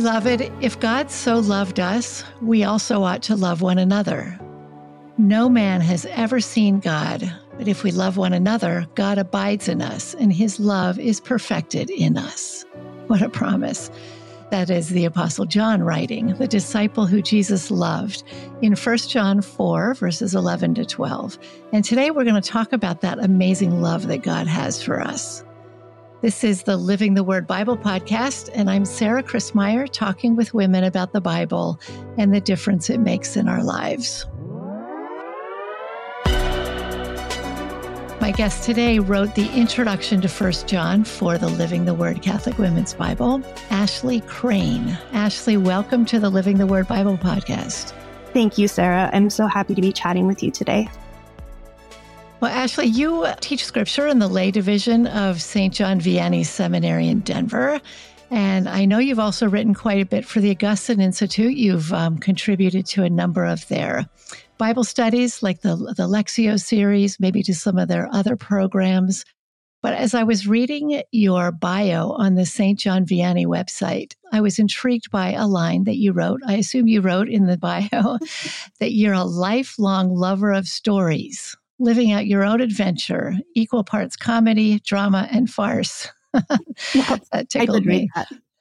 Beloved, if God so loved us, we also ought to love one another. No man has ever seen God, but if we love one another, God abides in us, and his love is perfected in us. What a promise. That is the Apostle John writing, the disciple who Jesus loved, in 1 John 4, verses 11 to 12. And today we're going to talk about that amazing love that God has for us. This is the Living the Word Bible Podcast, and I'm Sarah Christmyer, talking with women about the Bible and the difference it makes in our lives. My guest today wrote the introduction to 1 John for the Living the Word Catholic Women's Bible, Ashley Crane. Ashley, welcome to the Living the Word Bible Podcast. Thank you, Sarah. I'm so happy to be chatting with you today. Well, Ashley, you teach scripture in the lay division of St. John Vianney Seminary in Denver. And I know you've also written quite a bit for the Augustine Institute. You've contributed to a number of their Bible studies, like the Lectio series, maybe to some of their other programs. But as I was reading your bio on the St. John Vianney website, I was intrigued by a line that you wrote. I assume you wrote in the bio that you're a lifelong lover of stories, living out your own adventure, equal parts comedy, drama, and farce. That tickled me.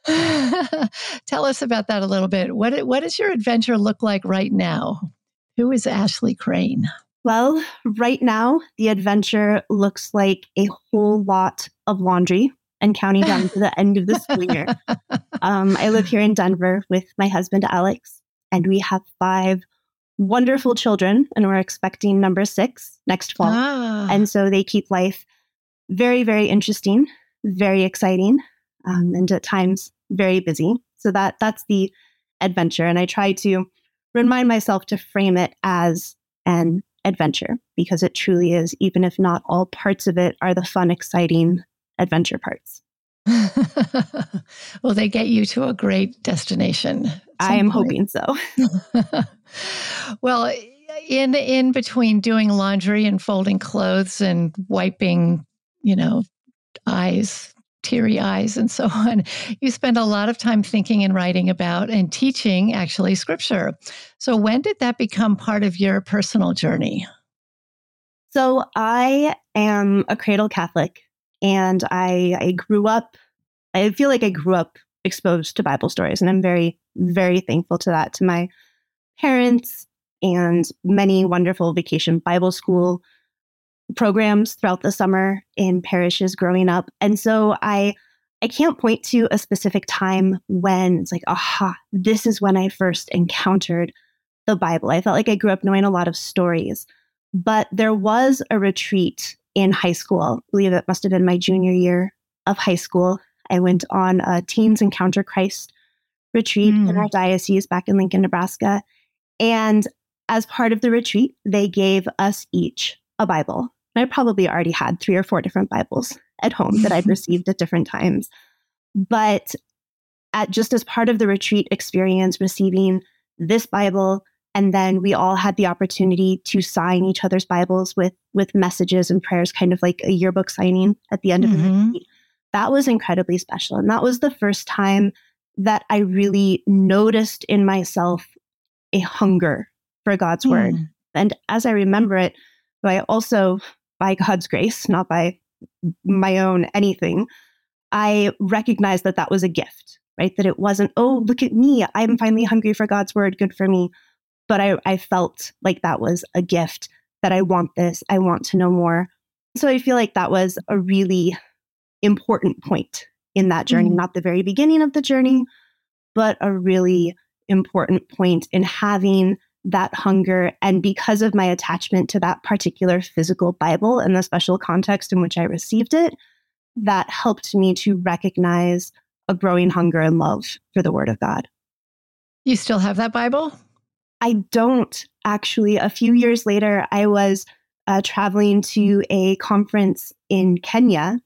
That. Tell us about that a little bit. What does your adventure look like right now? Who is Ashley Crane? Well, right now, the adventure looks like a whole lot of laundry and counting down to the end of the school year. I live here in Denver with my husband, Alex, and we have 5 wonderful children, and we're expecting number 6 next fall. Ah. And so they keep life very, very interesting, very exciting, and at times very busy. So that's the adventure. And I try to remind myself to frame it as an adventure, because it truly is, even if not all parts of it are the fun, exciting adventure parts. Well, they get you to a great destination. I am hoping so. Well, in between doing laundry and folding clothes and wiping, eyes, teary eyes, and so on, you spend a lot of time thinking and writing about and teaching actually scripture. So when did that become part of your personal journey? So I am a cradle Catholic, and I grew up, I feel like I grew up exposed to Bible stories, and I'm very, very thankful to that, to my parents and many wonderful vacation Bible school programs throughout the summer in parishes growing up. And so I can't point to a specific time when it's like, aha, this is when I first encountered the Bible. I felt like I grew up knowing a lot of stories, but there was a retreat in high school. I believe it must have been my junior year of high school. I went on a Teens Encounter Christ retreat in our diocese back in Lincoln, Nebraska. And as part of the retreat, they gave us each a Bible. I probably already had 3 or 4 different Bibles at home that I'd received at different times. But just as part of the retreat experience, receiving this Bible, and then we all had the opportunity to sign each other's Bibles with messages and prayers, kind of like a yearbook signing at the end of the retreat. That was incredibly special. And that was the first time that I really noticed in myself a hunger for God's word. And as I remember it, but I also, by God's grace, not by my own anything, I recognized that that was a gift, right? That it wasn't, oh, look at me, I'm finally hungry for God's word, good for me. But I felt like that was a gift, that I want this, I want to know more. So I feel like that was a really important point in that journey, not the very beginning of the journey, but a really important point in having that hunger. And because of my attachment to that particular physical Bible and the special context in which I received it, that helped me to recognize a growing hunger and love for the Word of God. You still have that Bible? I don't, actually. A few years later, I was traveling to a conference in Kenya,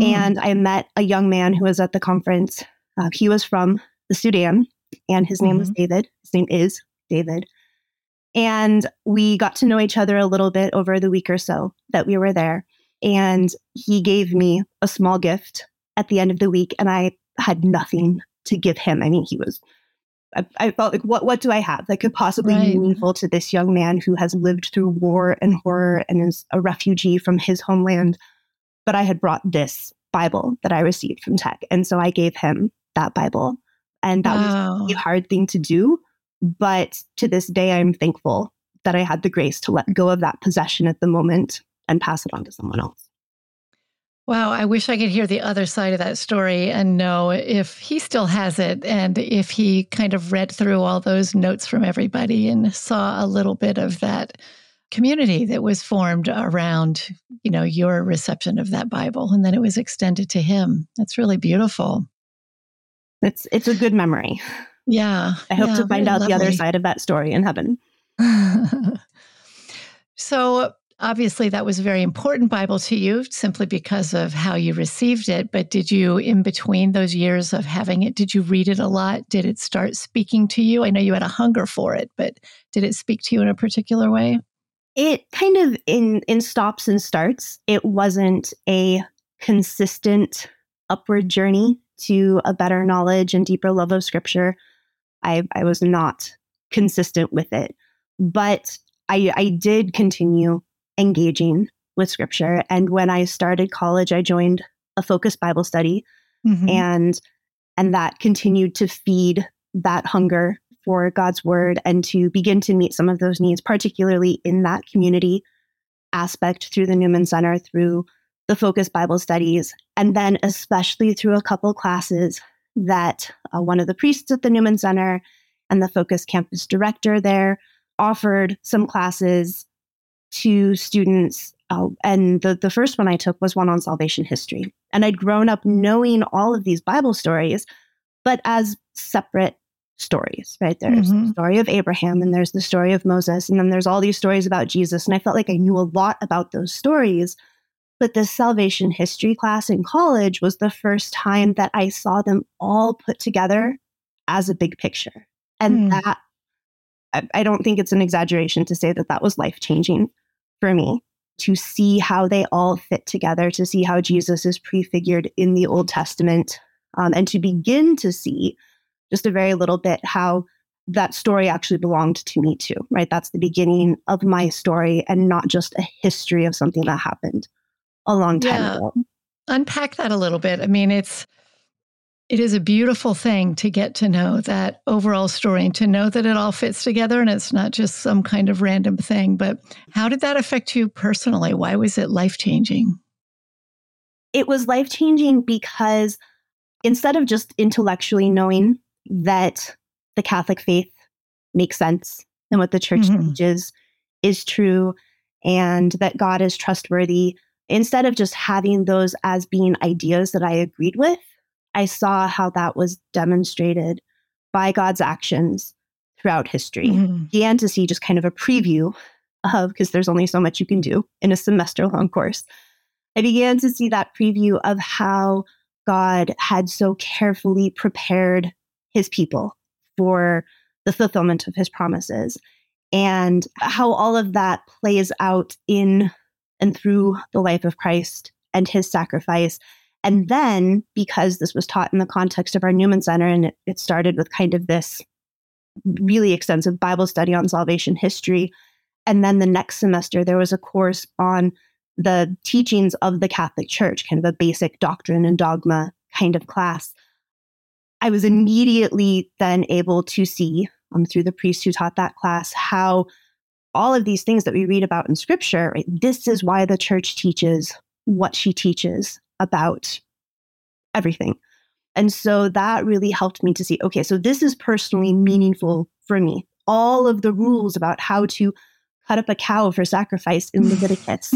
and I met a young man who was at the conference. He was from the Sudan, and his name was David. His name is David. And we got to know each other a little bit over the week or so that we were there. And he gave me a small gift at the end of the week, and I had nothing to give him. I mean, he was, I felt like, what do I have that could possibly be meaningful to this young man who has lived through war and horror and is a refugee from his homeland? But I had brought this Bible that I received from Tech. And so I gave him that Bible. And that was a really hard thing to do. But to this day, I'm thankful that I had the grace to let go of that possession at the moment and pass it on to someone else. Wow, I wish I could hear the other side of that story and know if he still has it and if he kind of read through all those notes from everybody and saw a little bit of that community that was formed around, you know, your reception of that Bible, and then it was extended to him. That's really beautiful. It's a good memory. Yeah. I hope to find out lovely. The other side of that story in heaven. So obviously that was a very important Bible to you simply because of how you received it. But did you, in between those years of having it, did you read it a lot? Did it start speaking to you? I know you had a hunger for it, but did it speak to you in a particular way? It kind of in stops and starts. It wasn't a consistent upward journey to a better knowledge and deeper love of Scripture. I was not consistent with it, but I did continue engaging with Scripture. And when I started college, I joined a Focus Bible study, and that continued to feed that hunger for God's Word and to begin to meet some of those needs, particularly in that community aspect through the Newman Center, through the Focus Bible studies, and then especially through a couple classes that one of the priests at the Newman Center and the Focus campus director there offered some classes to students. And the first one I took was one on salvation history. And I'd grown up knowing all of these Bible stories, but as separate stories, right? There's the story of Abraham, and there's the story of Moses, and then there's all these stories about Jesus. And I felt like I knew a lot about those stories, but the salvation history class in college was the first time that I saw them all put together as a big picture. And that, I don't think it's an exaggeration to say that that was life-changing for me, to see how they all fit together, to see how Jesus is prefigured in the Old Testament, and to begin to see just a very little bit how that story actually belonged to me too, right? That's the beginning of my story and not just a history of something that happened a long time ago. Unpack that a little bit. I mean, it is a beautiful thing to get to know that overall story and to know that it all fits together and it's not just some kind of random thing. But how did that affect you personally? Why was it life-changing? It was life-changing because instead of just intellectually knowing that the Catholic faith makes sense and what the Church teaches is true and that God is trustworthy, instead of just having those as being ideas that I agreed with, I saw how that was demonstrated by God's actions throughout history. Began to see just kind of a preview of, because there's only so much you can do in a semester-long course. I began to see that preview of how God had so carefully prepared his people for the fulfillment of his promises, and how all of that plays out in and through the life of Christ and his sacrifice. And then, because this was taught in the context of our Newman Center, and it started with kind of this really extensive Bible study on salvation history, and then the next semester there was a course on the teachings of the Catholic Church, kind of a basic doctrine and dogma kind of class. I was immediately then able to see, through the priest who taught that class, how all of these things that we read about in Scripture, right, this is why the Church teaches what she teaches about everything. And so that really helped me to see, okay, so this is personally meaningful for me. All of the rules about how to cut up a cow for sacrifice in Leviticus,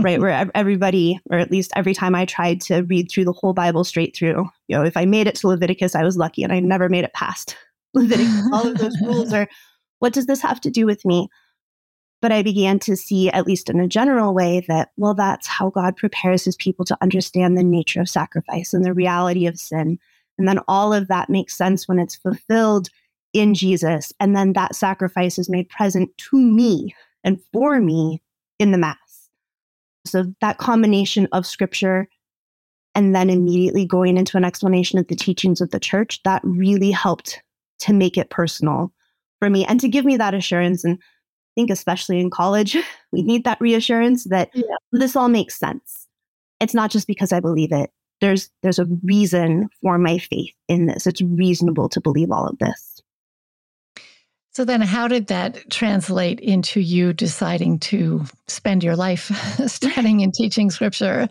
right? Where everybody, or at least every time I tried to read through the whole Bible straight through, you know, if I made it to Leviticus, I was lucky, and I never made it past Leviticus. All of those rules are, what does this have to do with me? But I began to see, at least in a general way, that, well, that's how God prepares his people to understand the nature of sacrifice and the reality of sin. And then all of that makes sense when it's fulfilled in Jesus. And then that sacrifice is made present to me and for me in the Mass. So that combination of Scripture and then immediately going into an explanation of the teachings of the church, that really helped to make it personal for me and to give me that assurance. And I think especially in college, we need that reassurance that this all makes sense. It's not just because I believe it. There's a reason for my faith in this. It's reasonable to believe all of this. So then how did that translate into you deciding to spend your life studying and teaching scripture?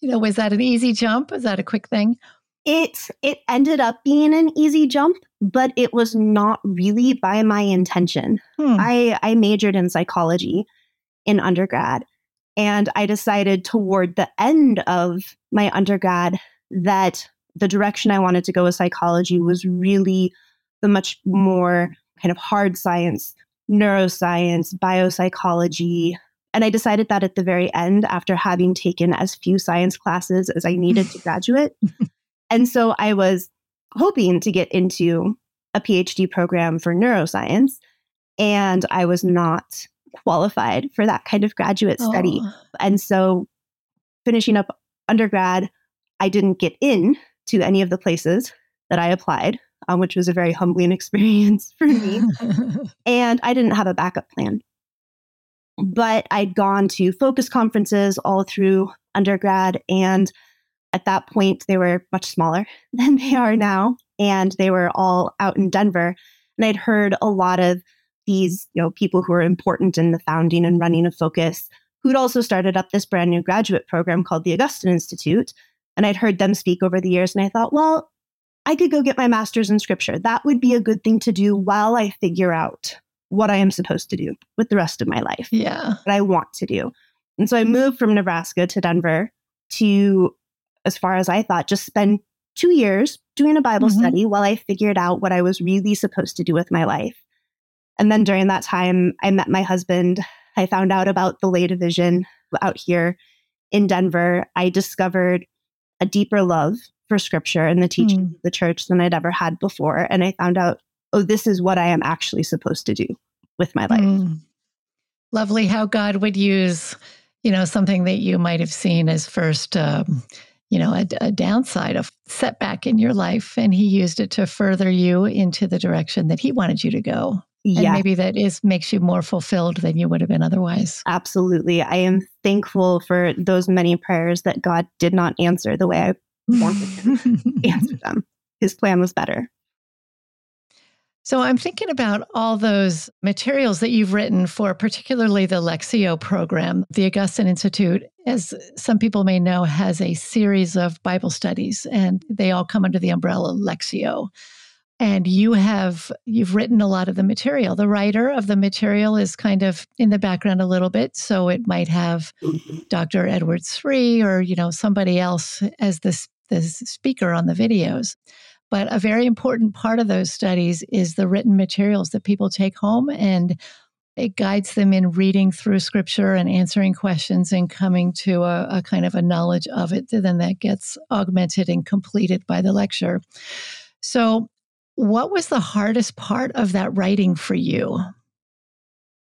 You know, was that an easy jump? Was that a quick thing? It ended up being an easy jump, but it was not really by my intention. I majored in psychology in undergrad, and I decided toward the end of my undergrad that the direction I wanted to go with psychology was really the much more kind of hard science, neuroscience, biopsychology. And I decided that at the very end, after having taken as few science classes as I needed to graduate. And so I was hoping to get into a PhD program for neuroscience, and I was not qualified for that kind of graduate study. And so finishing up undergrad, I didn't get in to any of the places that I applied, which was a very humbling experience for me. And I didn't have a backup plan. But I'd gone to Focus conferences all through undergrad, and at that point, they were much smaller than they are now, and they were all out in Denver. And I'd heard a lot of these, you know, people who were important in the founding and running of Focus, who'd also started up this brand new graduate program called the Augustine Institute. And I'd heard them speak over the years, and I thought, well, I could go get my master's in scripture. That would be a good thing to do while I figure out what I am supposed to do with the rest of my life, what I want to do. And so I moved from Nebraska to Denver to, as far as I thought, just spend 2 years doing a Bible study while I figured out what I was really supposed to do with my life. And then during that time, I met my husband. I found out about the lay division out here in Denver. I discovered a deeper love for scripture and the teaching of the church than I'd ever had before. And I found out, oh, this is what I am actually supposed to do with my life. Lovely how God would use, you know, something that you might have seen as first, you know, a downside, a setback in your life. And he used it to further you into the direction that he wanted you to go. Yeah. And maybe that is makes you more fulfilled than you would have been otherwise. Absolutely. I am thankful for those many prayers that God did not answer the way I wanted him to answer them. His plan was better. So I'm thinking about all those materials that you've written for particularly the Lectio program. The Augustine Institute, as some people may know, has a series of Bible studies, and they all come under the umbrella Lectio. And you've written a lot of the material. The writer of the material is kind of in the background a little bit. So it might have Dr. Edward Sri or, you know, somebody else as the speaker on the videos. But a very important part of those studies is the written materials that people take home, and it guides them in reading through scripture and answering questions and coming to a kind of a knowledge of it. Then that gets augmented and completed by the lecture. So what was the hardest part of that writing for you?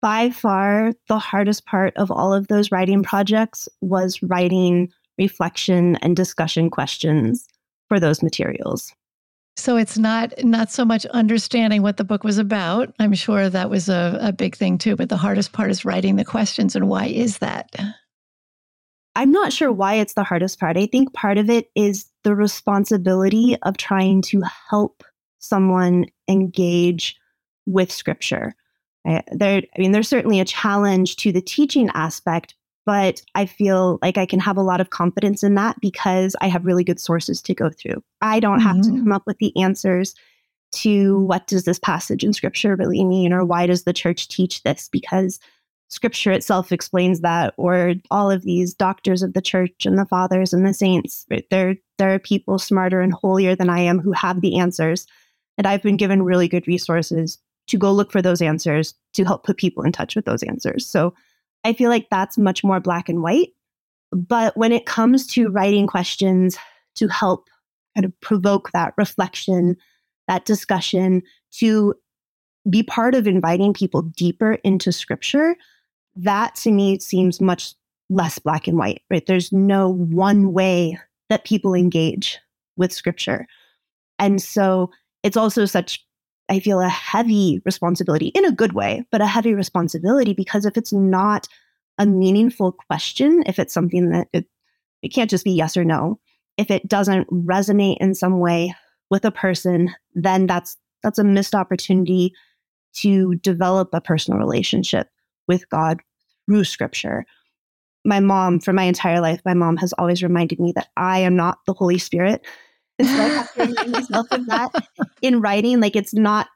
By far, the hardest part of all of those writing projects was writing reflection and discussion questions for those materials. So it's not so much understanding what the book was about. I'm sure that was a big thing too, but the hardest part is writing the questions. And why is that? I'm not sure why it's the hardest part. I think part of it is the responsibility of trying to help someone engage with scripture. There's certainly a challenge to the teaching aspect, but I feel like I can have a lot of confidence in that because I have really good sources to go through. I don't have to come up with the answers to what does this passage in scripture really mean, or why does the church teach this, because scripture itself explains that, or all of these doctors of the church and the fathers and the saints. Right? There are people smarter and holier than I am who have the answers, and I've been given really good resources to go look for those answers, to help put people in touch with those answers. So I feel like that's much more black and white. But when it comes to writing questions to help kind of provoke that reflection, that discussion, to be part of inviting people deeper into scripture, that to me seems much less black and white, right? There's no one way that people engage with Scripture. And so it's also such, I feel, a heavy responsibility in a good way, but a heavy responsibility, because if it's not a meaningful question, if it's something that it can't just be yes or no, if it doesn't resonate in some way with a person, then that's a missed opportunity to develop a personal relationship with God through Scripture. My mom, for my entire life, my mom has always reminded me that I am not the Holy Spirit. And so I have to remind myself of that in writing. Like, it's not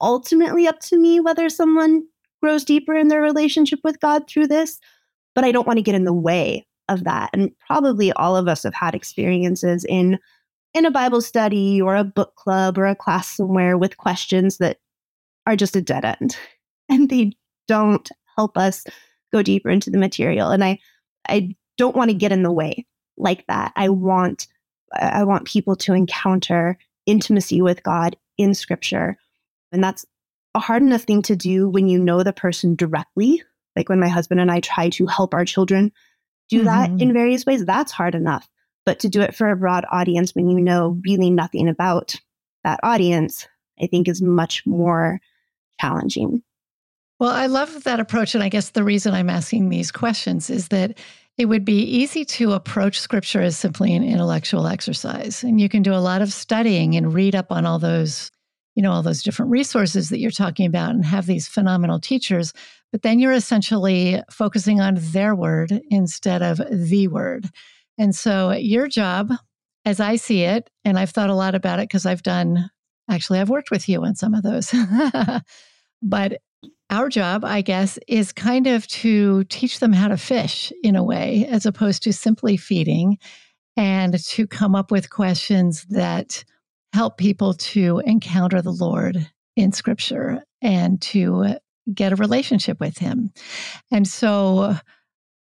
ultimately up to me whether someone grows deeper in their relationship with God through this, but I don't want to get in the way of that. And probably all of us have had experiences in a Bible study or a book club or a class somewhere with questions that are just a dead end, and they don't help us go deeper into the material. And I don't want to get in the way like that. I want people to encounter intimacy with God in Scripture. And that's a hard enough thing to do when you know the person directly. Like when my husband and I try to help our children do that in various ways, that's hard enough. But to do it for a broad audience when you know really nothing about that audience, I think is much more challenging. Well, I love that approach. And I guess the reason I'm asking these questions is that it would be easy to approach Scripture as simply an intellectual exercise. And you can do a lot of studying and read up on all those, you know, all those different resources that you're talking about and have these phenomenal teachers. But then you're essentially focusing on their word instead of the word. And so your job, as I see it, and I've thought a lot about it because I've worked with you on some of those. But our job, I guess, is kind of to teach them how to fish in a way, as opposed to simply feeding, and to come up with questions that help people to encounter the Lord in Scripture and to get a relationship with Him. And so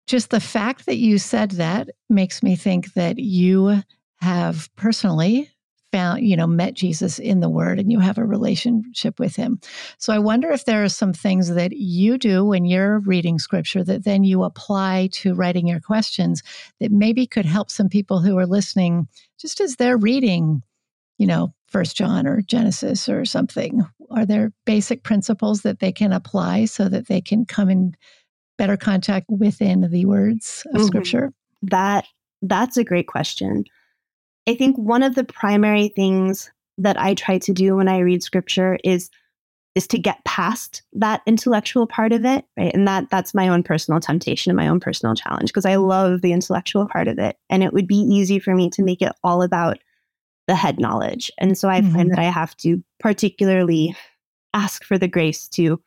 just the fact that you said that makes me think that you have personally found, you know, met Jesus in the Word, and you have a relationship with Him. So I wonder if there are some things that you do when you're reading Scripture that then you apply to writing your questions that maybe could help some people who are listening just as they're reading, you know, 1 John or Genesis or something. Are there basic principles that they can apply so that they can come in better contact within the words of Scripture? That's a great question. I think one of the primary things that I try to do when I read Scripture is to get past that intellectual part of it, right? And that's my own personal temptation and my own personal challenge, because I love the intellectual part of it. And it would be easy for me to make it all about the head knowledge. And so I find that I have to particularly ask for the grace to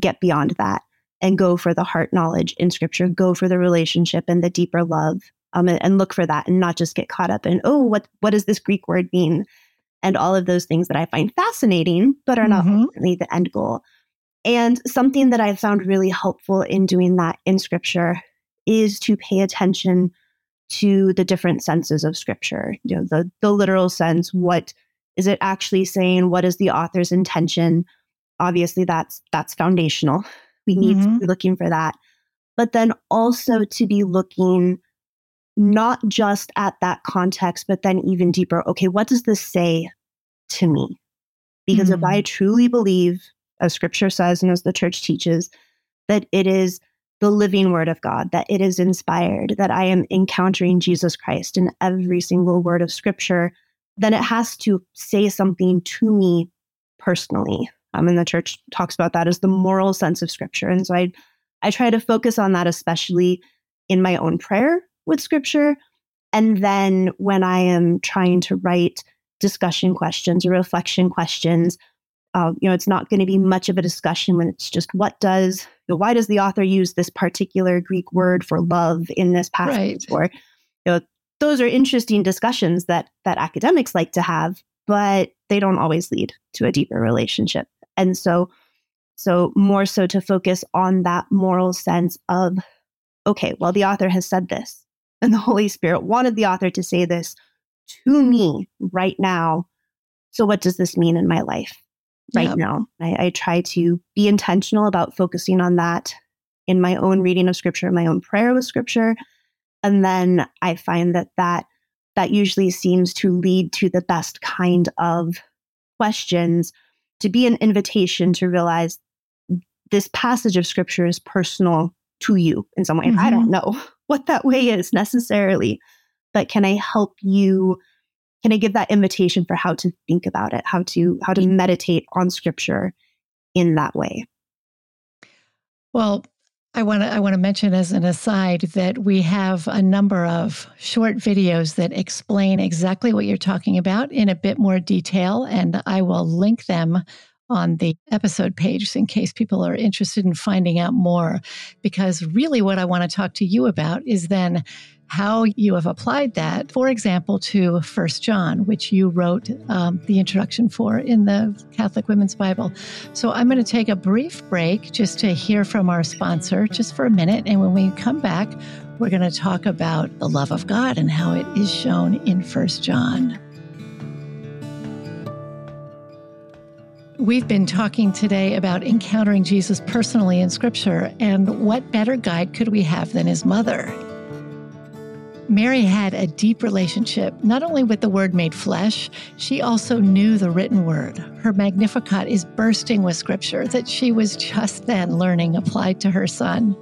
get beyond that and go for the heart knowledge in Scripture, go for the relationship and the deeper love. And look for that and not just get caught up in, what does this Greek word mean? And all of those things that I find fascinating, but are not ultimately the end goal. And something that I've found really helpful in doing that in Scripture is to pay attention to the different senses of Scripture. You know, the literal sense, what is it actually saying? What is the author's intention? Obviously, that's foundational. We need to be looking for that. But then also to be looking not just at that context, but then even deeper. Okay, what does this say to me? Because if I truly believe, as Scripture says and as the Church teaches, that it is the living Word of God, that it is inspired, that I am encountering Jesus Christ in every single word of Scripture, then it has to say something to me personally. And the Church talks about that as the moral sense of Scripture. And so I try to focus on that, especially in my own prayer with Scripture. And then when I am trying to write discussion questions or reflection questions, it's not going to be much of a discussion when it's just why does the author use this particular Greek word for love in this passage? Right. Or, those are interesting discussions that academics like to have, but they don't always lead to a deeper relationship. And so more so to focus on that moral sense of, okay, well, the author has said this. And the Holy Spirit wanted the author to say this to me right now. So what does this mean in my life right now? I try to be intentional about focusing on that in my own reading of Scripture, my own prayer with Scripture. And then I find that that usually seems to lead to the best kind of questions, to be an invitation to realize this passage of scripture is personal to you in some way. Mm-hmm. I don't know what that way is necessarily, but can I help you? Can I give that invitation for how to think about it, how to meditate on scripture in that way? Well, I want to mention as an aside that we have a number of short videos that explain exactly what you're talking about in a bit more detail, and I will link them on the episode page in case people are interested in finding out more. Because really what I want to talk to you about is then how you have applied that, for example, to 1 John, which you wrote the introduction for in the Catholic Women's Bible. So I'm going to take a brief break just to hear from our sponsor just for a minute. And when we come back, we're going to talk about the love of God and how it is shown in 1 John. We've been talking today about encountering Jesus personally in Scripture, and what better guide could we have than his mother? Mary had a deep relationship, not only with the Word made flesh, she also knew the written Word. Her Magnificat is bursting with Scripture that she was just then learning applied to her son.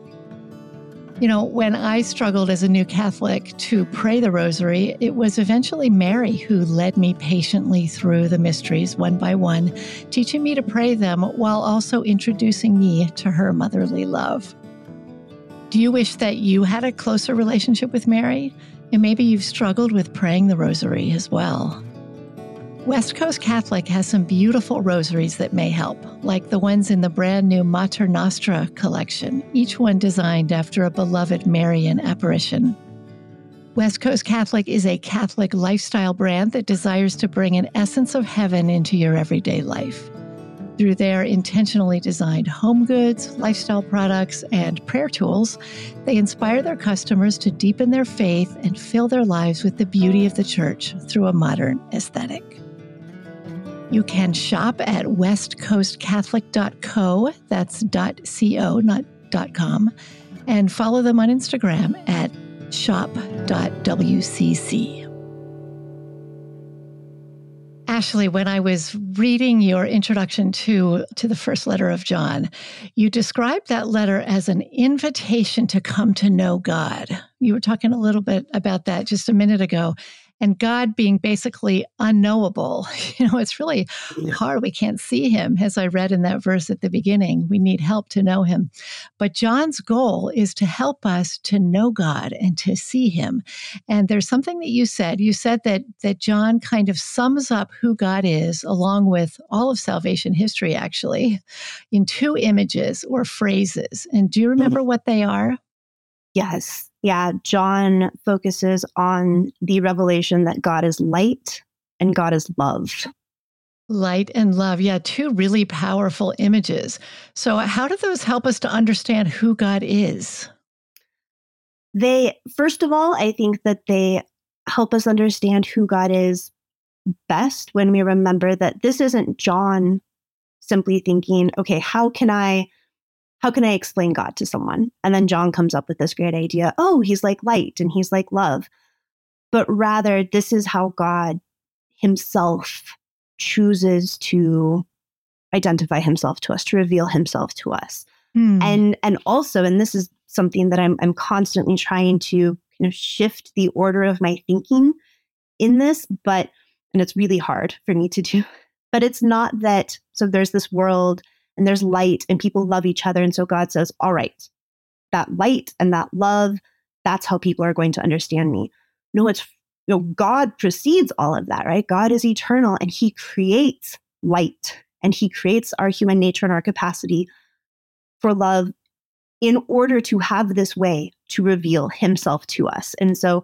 You know, when I struggled as a new Catholic to pray the rosary, it was eventually Mary who led me patiently through the mysteries one by one, teaching me to pray them while also introducing me to her motherly love. Do you wish that you had a closer relationship with Mary? And maybe you've struggled with praying the rosary as well. West Coast Catholic has some beautiful rosaries that may help, like the ones in the brand new Mater Nostra Collection, each one designed after a beloved Marian apparition. West Coast Catholic is a Catholic lifestyle brand that desires to bring an essence of heaven into your everyday life. Through their intentionally designed home goods, lifestyle products, and prayer tools, they inspire their customers to deepen their faith and fill their lives with the beauty of the Church through a modern aesthetic. You can shop at westcoastcatholic.co, that's .co, not .com, and follow them on Instagram at shop.wcc. Ashley, when I was reading your introduction to the first letter of John, you described that letter as an invitation to come to know God. You were talking a little bit about that just a minute ago. And God being basically unknowable, you know, it's really hard. We can't see him. As I read in that verse at the beginning, we need help to know him. But John's goal is to help us to know God and to see him. And there's something that you said. You said that John kind of sums up who God is, along with all of salvation history, actually, in two images or phrases. And do you remember what they are? Yes. Yeah, John focuses on the revelation that God is light and God is love. Light and love. Yeah, two really powerful images. So how do those help us to understand who God is? They, first of all, I think that they help us understand who God is best when we remember that this isn't John simply thinking, okay, how can I explain God to someone? And then John comes up with this great idea, oh, he's like light and he's like love. But rather, this is how God himself chooses to identify himself to us, to reveal himself to us. Mm. And also, and this is something that I'm constantly trying to kind of shift the order of my thinking in this, but, and it's really hard for me to do, but it's not that, so there's this world and there's light and people love each other. And so God says, all right, that light and that love, that's how people are going to understand me. No, it's, you know, God precedes all of that, right? God is eternal and he creates light and he creates our human nature and our capacity for love in order to have this way to reveal himself to us. And so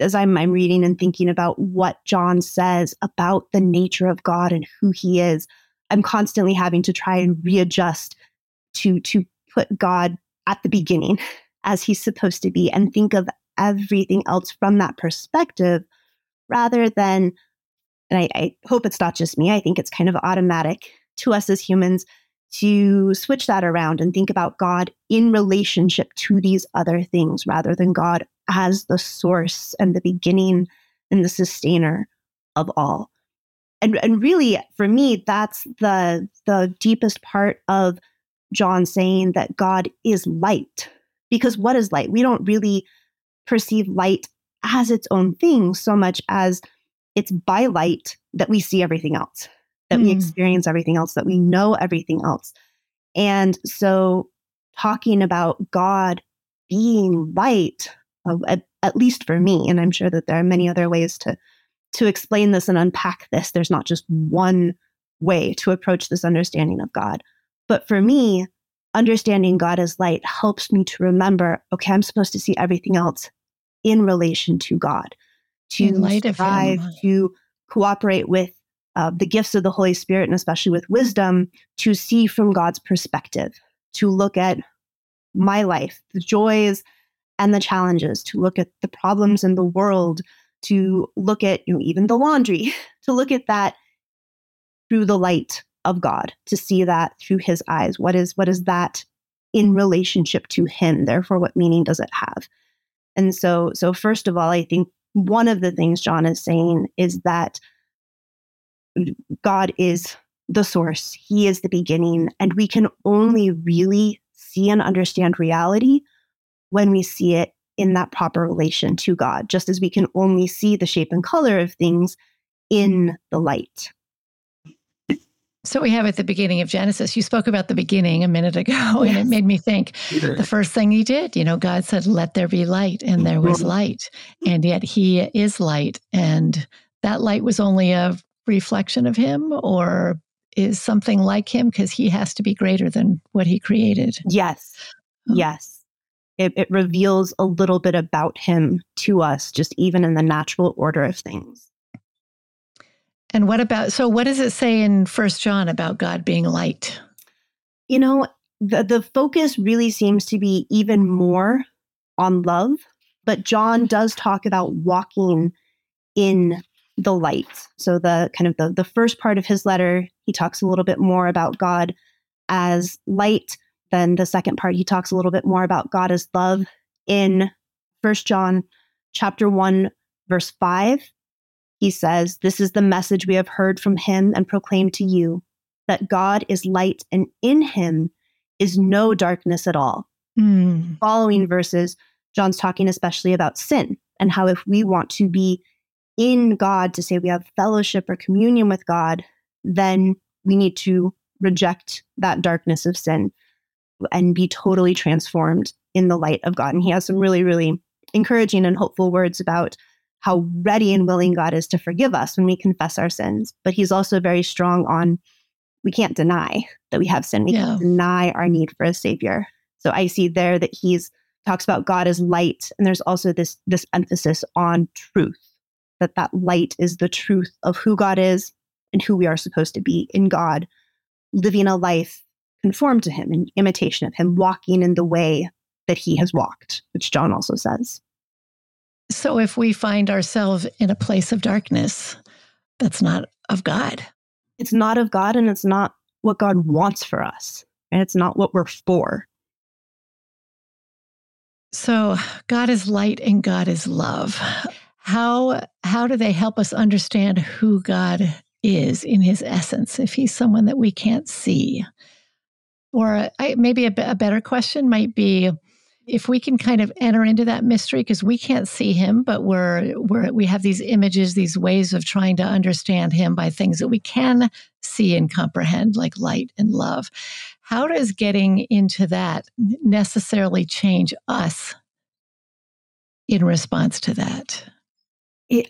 as I'm reading and thinking about what John says about the nature of God and who he is, I'm constantly having to try and readjust to put God at the beginning as he's supposed to be and think of everything else from that perspective rather than, and I hope it's not just me, I think it's kind of automatic to us as humans to switch that around and think about God in relationship to these other things rather than God as the source and the beginning and the sustainer of all. And really, for me, that's the deepest part of John saying that God is light. Because what is light? We don't really perceive light as its own thing so much as it's by light that we see everything else, that we experience everything else, that we know everything else. And so talking about God being light, at least for me, and I'm sure that there are many other ways to explain this and unpack this. There's not just one way to approach this understanding of God. But for me, understanding God as light helps me to remember, okay, I'm supposed to see everything else in relation to God, to strive, to cooperate with the gifts of the Holy Spirit, and especially with wisdom, to see from God's perspective, to look at my life, the joys and the challenges, to look at the problems in the world, to look at even the laundry, to look at that through the light of God, to see that through his eyes. What is that in relationship to him? Therefore, what meaning does it have? And so first of all, I think one of the things John is saying is that God is the source. He is the beginning. And we can only really see and understand reality when we see it in that proper relation to God, just as we can only see the shape and color of things in the light. So we have at the beginning of Genesis, you spoke about the beginning a minute ago, and it made me think the first thing he did, God said, let there be light, and there was light, and yet he is light. And that light was only a reflection of him, or is something like him, because he has to be greater than what he created. Yes. It reveals a little bit about him to us, just even in the natural order of things. And what does it say in 1 John about God being light? The focus really seems to be even more on love, but John does talk about walking in the light. So the kind of the first part of his letter, he talks a little bit more about God as light. Then the second part, he talks a little bit more about God as love. In 1 John chapter 1, verse 5, he says, "This is the message we have heard from him and proclaimed to you, that God is light and in him is no darkness at all." The following verses, John's talking especially about sin and how if we want to be in God, to say we have fellowship or communion with God, then we need to reject that darkness of sin and be totally transformed in the light of God. And he has some really, really encouraging and hopeful words about how ready and willing God is to forgive us when we confess our sins. But he's also very strong on, we can't deny that we have sin. We can't deny our need for a savior. So I see there that he talks about God as light. And there's also this emphasis on truth, that light is the truth of who God is and who we are supposed to be in God, living a life conformed to him, in imitation of him, walking in the way that he has walked, which John also says. So if we find ourselves in a place of darkness, that's not of God. It's not of God, and it's not what God wants for us, and it's not what we're for. So God is light and God is love. How do they help us understand who God is in his essence, if he's someone that we can't see? Or maybe a better question might be, if we can kind of enter into that mystery, because we can't see him, but we have these images, these ways of trying to understand him by things that we can see and comprehend, like light and love. How does getting into that necessarily change us in response to that?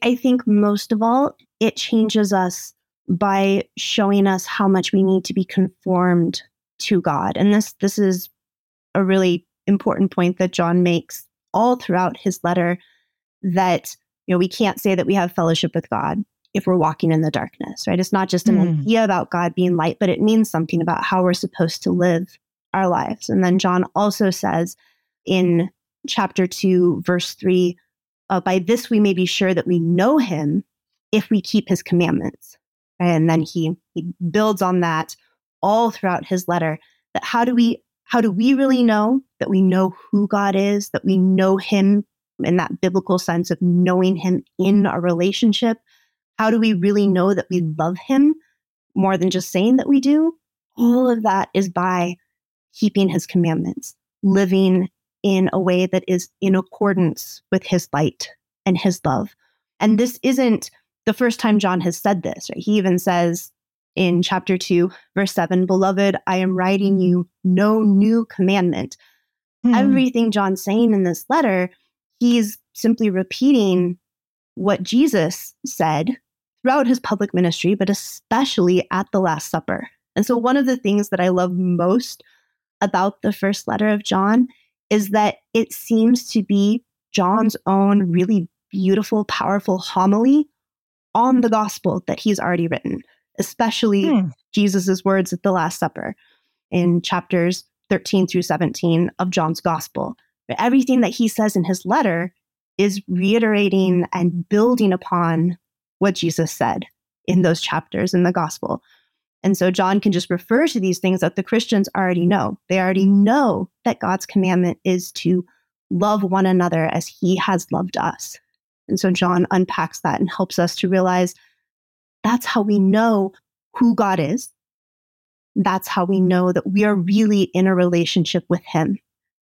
I think most of all, it changes us by showing us how much we need to be conformed to God. And this is a really important point that John makes all throughout his letter, that we can't say that we have fellowship with God if we're walking in the darkness, right? It's not just an idea about God being light, but it means something about how we're supposed to live our lives. And then John also says in chapter 2, verse 3, by this we may be sure that we know him if we keep his commandments. And then he builds on that all throughout his letter, that how do we really know that we know who God is, that we know him in that biblical sense of knowing him in a relationship. How do we really know that we love him more than just saying that we do? All of that is by keeping his commandments, living in a way that is in accordance with his light and his love. And this isn't the first time John has said this, right? He even says in chapter 2, verse 7, "Beloved, I am writing you no new commandment." Everything John's saying in this letter, he's simply repeating what Jesus said throughout his public ministry, but especially at the Last Supper. And so one of the things that I love most about the first letter of John is that it seems to be John's own really beautiful, powerful homily on the gospel that he's already written, especially Jesus's words at the Last Supper in chapters 13 through 17 of John's gospel. But everything that he says in his letter is reiterating and building upon what Jesus said in those chapters in the gospel. And so John can just refer to these things that the Christians already know. They already know that God's commandment is to love one another as he has loved us. And so John unpacks that and helps us to realize that's how we know who God is. That's how we know that we are really in a relationship with him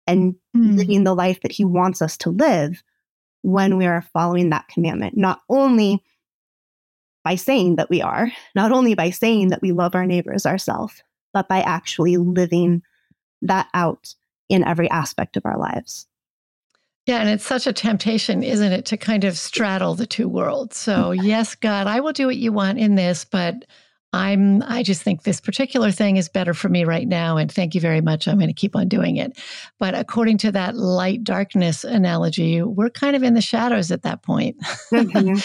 and living the life that he wants us to live when we are following that commandment, not only by saying that we are, not only by saying that we love our neighbors ourselves, but by actually living that out in every aspect of our lives. Yeah, and it's such a temptation, isn't it, to kind of straddle the two worlds. So yes, God, I will do what you want in this, but I just think this particular thing is better for me right now. And thank you very much. I'm going to keep on doing it. But according to that light darkness analogy, we're kind of in the shadows at that point. Mm-hmm.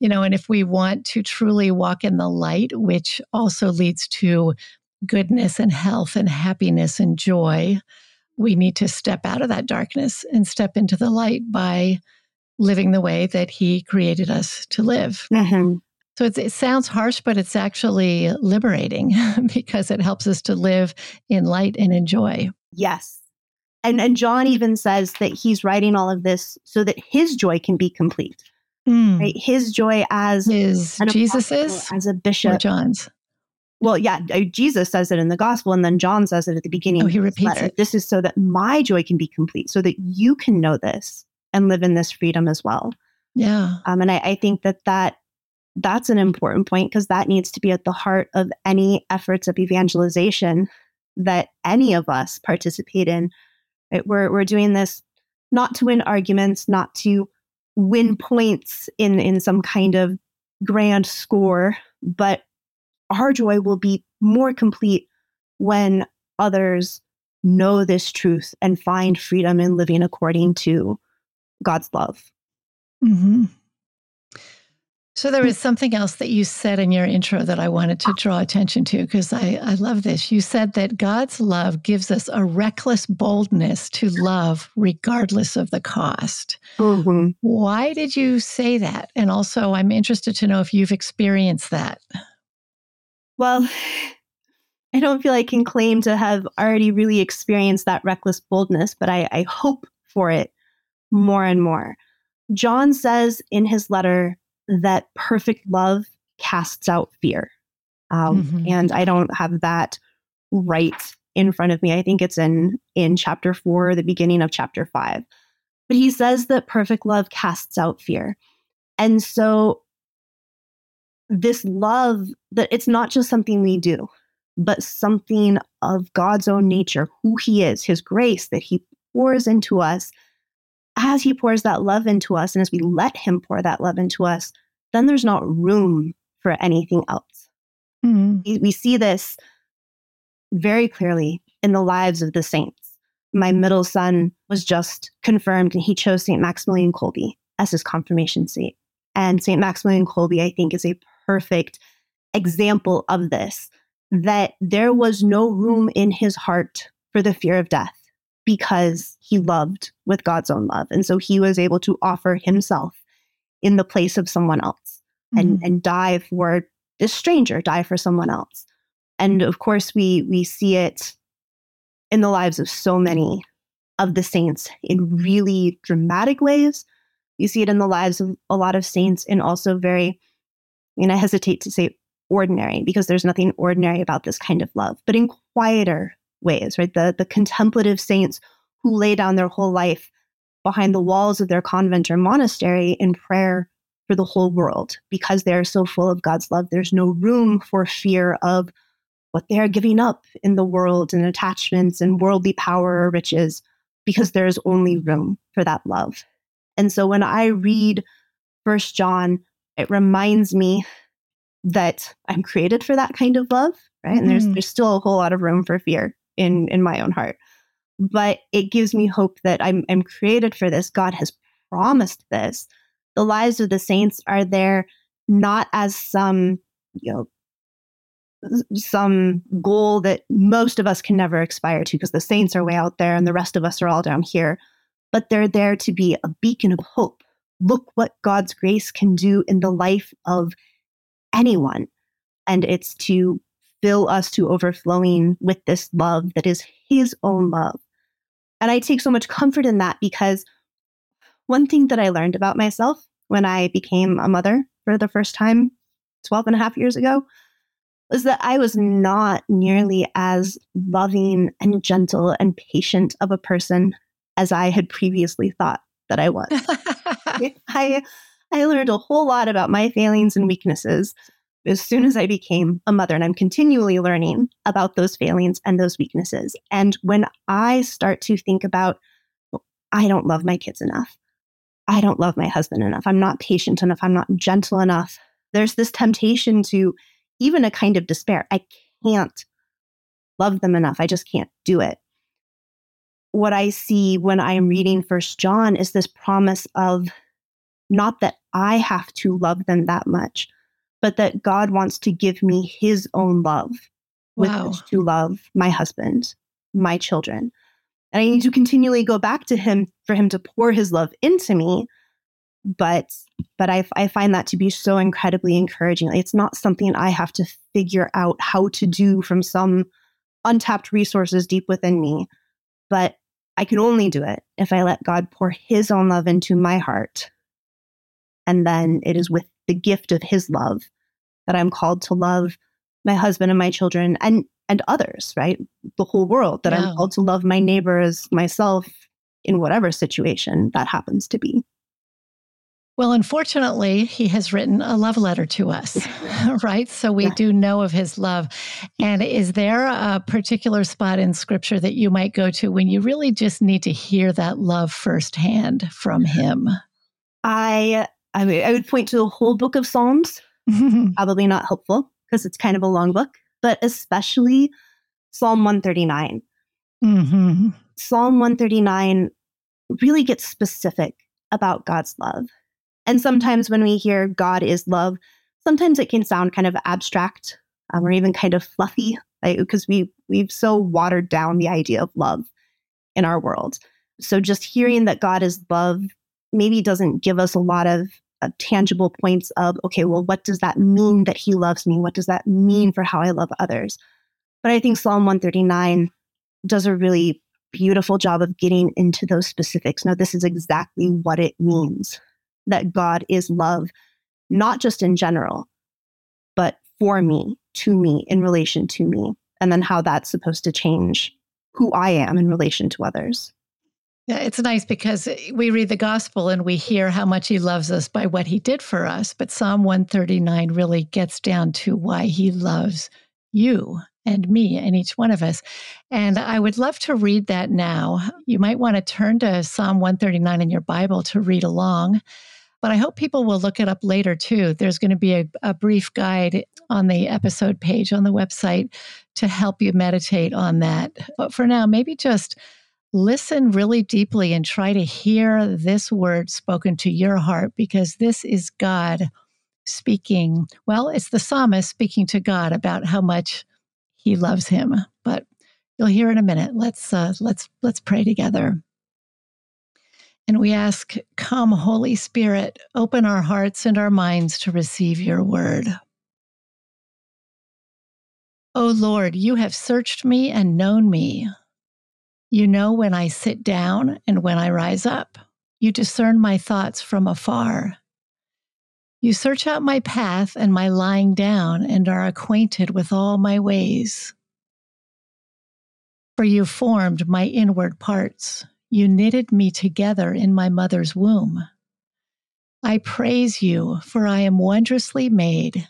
You know, and if we want to truly walk in the light, which also leads to goodness and health and happiness and joy, we need to step out of that darkness and step into the light by living the way that he created us to live. Mm-hmm. So it sounds harsh, but it's actually liberating because it helps us to live in light and in joy. Yes. And John even says that he's writing all of this so that his joy can be complete. Right? His joy as Jesus's, as a bishop. Or John's. Well, yeah, Jesus says it in the gospel, and then John says it at the beginning. Oh, he repeats it. This is so that my joy can be complete, so that you can know this and live in this freedom as well. Yeah. And I think that's an important point, because that needs to be at the heart of any efforts of evangelization that any of us participate in. Right? We're doing this not to win arguments, not to win points in some kind of grand score, but our joy will be more complete when others know this truth and find freedom in living according to God's love. Mm-hmm. So there was something else that you said in your intro that I wanted to draw attention to, because I love this. You said that God's love gives us a reckless boldness to love regardless of the cost. Mm-hmm. Why did you say that? And also, I'm interested to know if you've experienced that. Well, I don't feel I can claim to have already really experienced that reckless boldness, but I hope for it more and more. John says in his letter that perfect love casts out fear. And I don't have that right in front of me. I think it's in chapter 4, the beginning of chapter 5. But he says that perfect love casts out fear. And so this love, that it's not just something we do, but something of God's own nature, who he is, his grace that he pours into us. As he pours that love into us, and as we let him pour that love into us, then there's not room for anything else. We see this very clearly in the lives of the saints. My middle son was just confirmed, and he chose St. Maximilian Kolbe as his confirmation saint. And St. Maximilian Kolbe, I think, is a perfect example of this, that there was no room in his heart for the fear of death, because he loved with God's own love. And so he was able to offer himself in the place of someone else and die for this stranger, die for someone else. And of course, we see it in the lives of so many of the saints in really dramatic ways, You see it in the lives of a lot of saints, and also very, I hesitate to say ordinary, because there's nothing ordinary about this kind of love, but in quieter ways, right? The contemplative saints who lay down their whole life behind the walls of their convent or monastery in prayer for the whole world, because they're so full of God's love. There's no room for fear of what they're giving up in the world and attachments and worldly power or riches, because there is only room for that love. And so when I read 1 John, it reminds me that I'm created for that kind of love, right? And there's still a whole lot of room for fear in my own heart. But it gives me hope that I'm created for this. God has promised this. The lives of the saints are there not as some goal that most of us can never aspire to, because the saints are way out there and the rest of us are all down here, but they're there to be a beacon of hope. Look what God's grace can do in the life of anyone. And it's to fill us to overflowing with this love that is His own love. And I take so much comfort in that, because one thing that I learned about myself when I became a mother for the first time 12 and a half years ago was that I was not nearly as loving and gentle and patient of a person as I had previously thought that I was. I learned a whole lot about my failings and weaknesses as soon as I became a mother, and I'm continually learning about those failings and those weaknesses. And when I start to think about, I don't love my kids enough, I don't love my husband enough, I'm not patient enough, I'm not gentle enough, there's this temptation to even a kind of despair. I can't love them enough. I just can't do it. What I see when I'm reading 1 John is this promise of not that I have to love them that much, but that God wants to give me His own love with which to love my husband, my children. And I need to continually go back to Him for Him to pour His love into me. But I find that to be so incredibly encouraging. Like, it's not something I have to figure out how to do from some untapped resources deep within me. But I can only do it if I let God pour His own love into my heart. And then it is with the gift of His love that I'm called to love my husband and my children and others, right? The whole world, that I'm called to love my neighbors, myself, in whatever situation that happens to be. Well, unfortunately, He has written a love letter to us, right? So we do know of His love. And is there a particular spot in Scripture that you might go to when you really just need to hear that love firsthand from Him? I would point to the whole book of Psalms. Probably not helpful, because it's kind of a long book, but especially Psalm 139. Mm-hmm. Psalm 139 really gets specific about God's love. And sometimes when we hear God is love, sometimes it can sound kind of abstract or even kind of fluffy, because we've so watered down the idea of love in our world. So just hearing that God is love maybe doesn't give us a lot of tangible points of, okay, well, what does that mean that He loves me? What does that mean for how I love others? But I think Psalm 139 does a really beautiful job of getting into those specifics. Now, this is exactly what it means that God is love, not just in general, but for me, to me, in relation to me, and then how that's supposed to change who I am in relation to others. Yeah, it's nice because we read the gospel and we hear how much He loves us by what He did for us. But Psalm 139 really gets down to why He loves you and me and each one of us. And I would love to read that now. You might want to turn to Psalm 139 in your Bible to read along. But I hope people will look it up later, too. There's going to be a brief guide on the episode page on the website to help you meditate on that. But for now, maybe just listen really deeply and try to hear this word spoken to your heart, because this is God speaking. Well, it's the psalmist speaking to God about how much He loves him. But you'll hear in a minute. Let's pray together. And we ask, come, Holy Spirit, open our hearts and our minds to receive your word. O Lord, you have searched me and known me. You know when I sit down and when I rise up. You discern my thoughts from afar. You search out my path and my lying down and are acquainted with all my ways. For you formed my inward parts. You knitted me together in my mother's womb. I praise you, for I am wondrously made.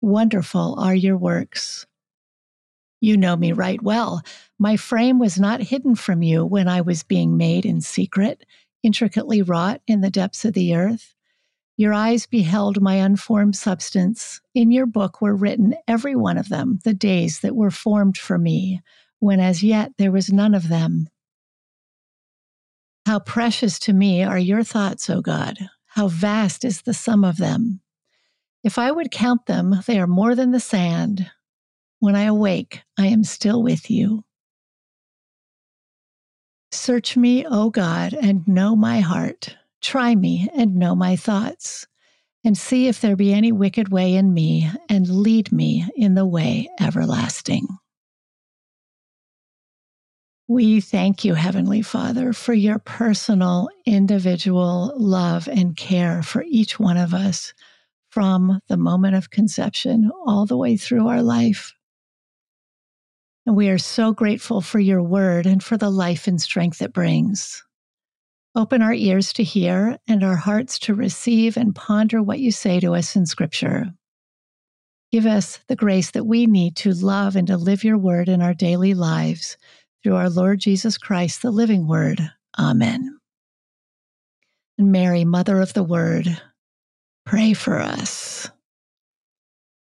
Wonderful are your works. You know me right well. My frame was not hidden from you when I was being made in secret, intricately wrought in the depths of the earth. Your eyes beheld my unformed substance. In your book were written, every one of them, the days that were formed for me, when as yet there was none of them. How precious to me are your thoughts, O God! How vast is the sum of them! If I would count them, they are more than the sand. When I awake, I am still with you. Search me, O God, and know my heart. Try me and know my thoughts, and see if there be any wicked way in me, and lead me in the way everlasting. We thank you, Heavenly Father, for your personal, individual love and care for each one of us from the moment of conception all the way through our life. And we are so grateful for your word and for the life and strength it brings. Open our ears to hear and our hearts to receive and ponder what you say to us in Scripture. Give us the grace that we need to love and to live your word in our daily lives. Through our Lord Jesus Christ, the living Word. Amen. And Mary, Mother of the Word, pray for us.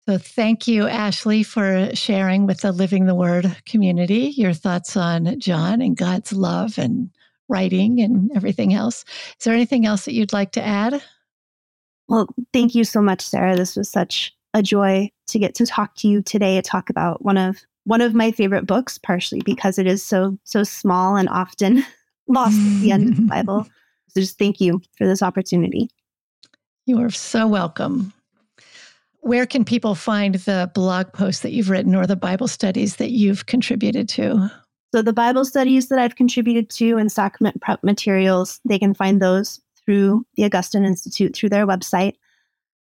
So thank you, Ashley, for sharing with the Living the Word community your thoughts on John and God's love and writing and everything else. Is there anything else that you'd like to add? Well, thank you so much, Sarah. This was such a joy to get to talk to you today and talk about one of my favorite books, partially because it is so small and often lost at the end of the Bible. So just thank you for this opportunity. You are so welcome. Where can people find the blog posts that you've written or the Bible studies that you've contributed to? So the Bible studies that I've contributed to and sacrament prep materials, they can find those through the Augustine Institute, through their website.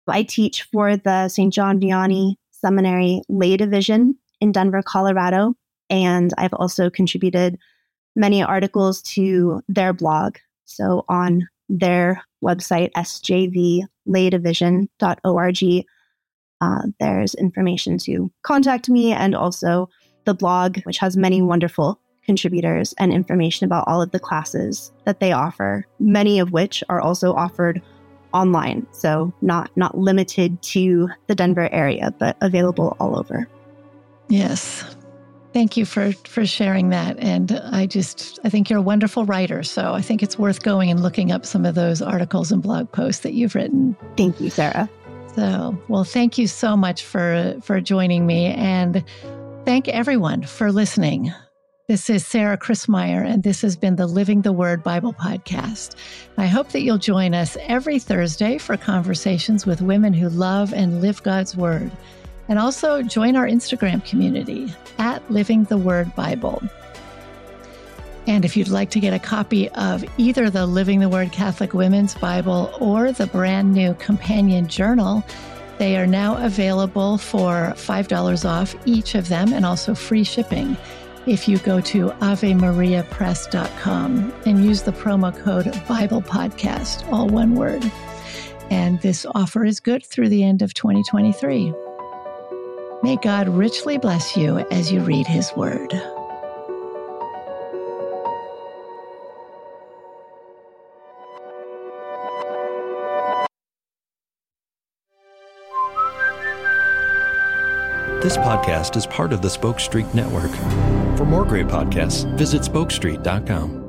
I teach for the St. John Vianney Seminary Lay Division in Denver, Colorado, and I've also contributed many articles to their blog. So on their website, sjvlaydivision.org, there's information to contact me, and also the blog, which has many wonderful contributors and information about all of the classes that they offer, many of which are also offered online. So not limited to the Denver area, but available all over. Yes. Thank you for sharing that. And I think you're a wonderful writer. So I think it's worth going and looking up some of those articles and blog posts that you've written. Thank you, Sarah. So, well, thank you so much for joining me, and thank everyone for listening. This is Sarah Christmyer, and this has been the Living the Word Bible Podcast. I hope that you'll join us every Thursday for conversations with women who love and live God's Word. And also join our Instagram community at Living the Word Bible. And if you'd like to get a copy of either the Living the Word Catholic Women's Bible or the brand new Companion Journal, they are now available for $5 off each of them, and also free shipping if you go to avemariapress.com and use the promo code BiblePodcast, all one word. And this offer is good through the end of 2023. May God richly bless you as you read His Word. This podcast is part of the Spoke Street Network. For more great podcasts, visit spokestreet.com.